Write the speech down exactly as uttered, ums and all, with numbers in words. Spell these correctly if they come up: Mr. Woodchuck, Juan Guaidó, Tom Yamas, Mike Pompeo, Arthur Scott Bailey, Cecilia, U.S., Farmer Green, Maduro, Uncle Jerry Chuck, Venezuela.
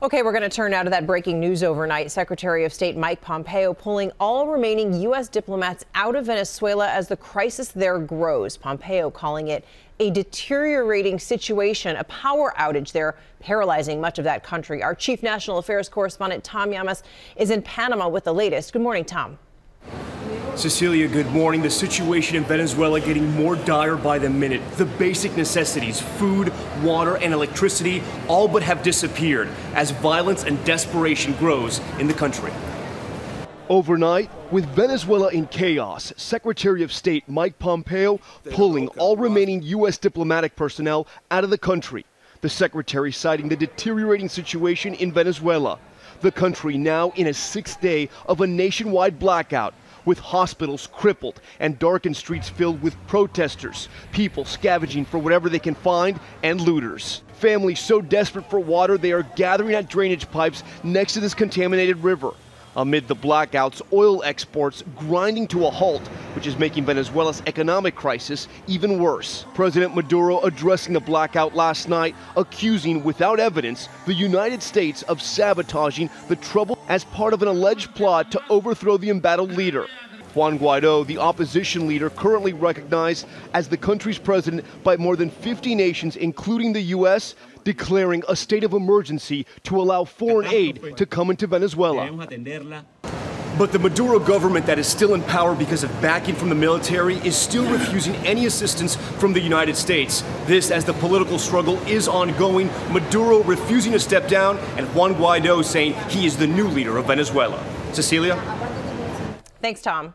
Okay, we're going to turn now to that breaking news overnight. Secretary of State Mike Pompeo pulling all remaining U S diplomats out of Venezuela as the crisis there grows. Pompeo calling it a deteriorating situation, a power outage there paralyzing much of that country. Our chief national affairs correspondent Tom Yamas is in Panama with the latest. Good morning, Tom. Cecilia, good morning. The situation in Venezuela getting more dire by the minute. The basic necessities, food, water, and electricity, all but have disappeared as violence and desperation grows in the country. Overnight, with Venezuela in chaos, Secretary of State Mike Pompeo pulling all remaining U S diplomatic personnel out of the country. The secretary citing the deteriorating situation in Venezuela. The country now in a sixth day of a nationwide blackout, with hospitals crippled and darkened streets filled with protesters, people scavenging for whatever they can find, and looters. Families so desperate for water they are gathering at drainage pipes next to this contaminated river. Amid the blackouts, oil exports grinding to a halt, which is making Venezuela's economic crisis even worse. President Maduro addressing the blackout last night, accusing without evidence the United States of sabotaging the trouble as part of an alleged plot to overthrow the embattled leader. Juan Guaidó, the opposition leader currently recognized as the country's president by more than fifty nations, including the U S, declaring a state of emergency to allow foreign aid to come into Venezuela. But the Maduro government that is still in power because of backing from the military is still refusing any assistance from the United States. This as the political struggle is ongoing, Maduro refusing to step down and Juan Guaidó saying he is the new leader of Venezuela. Cecilia? Thanks, Tom.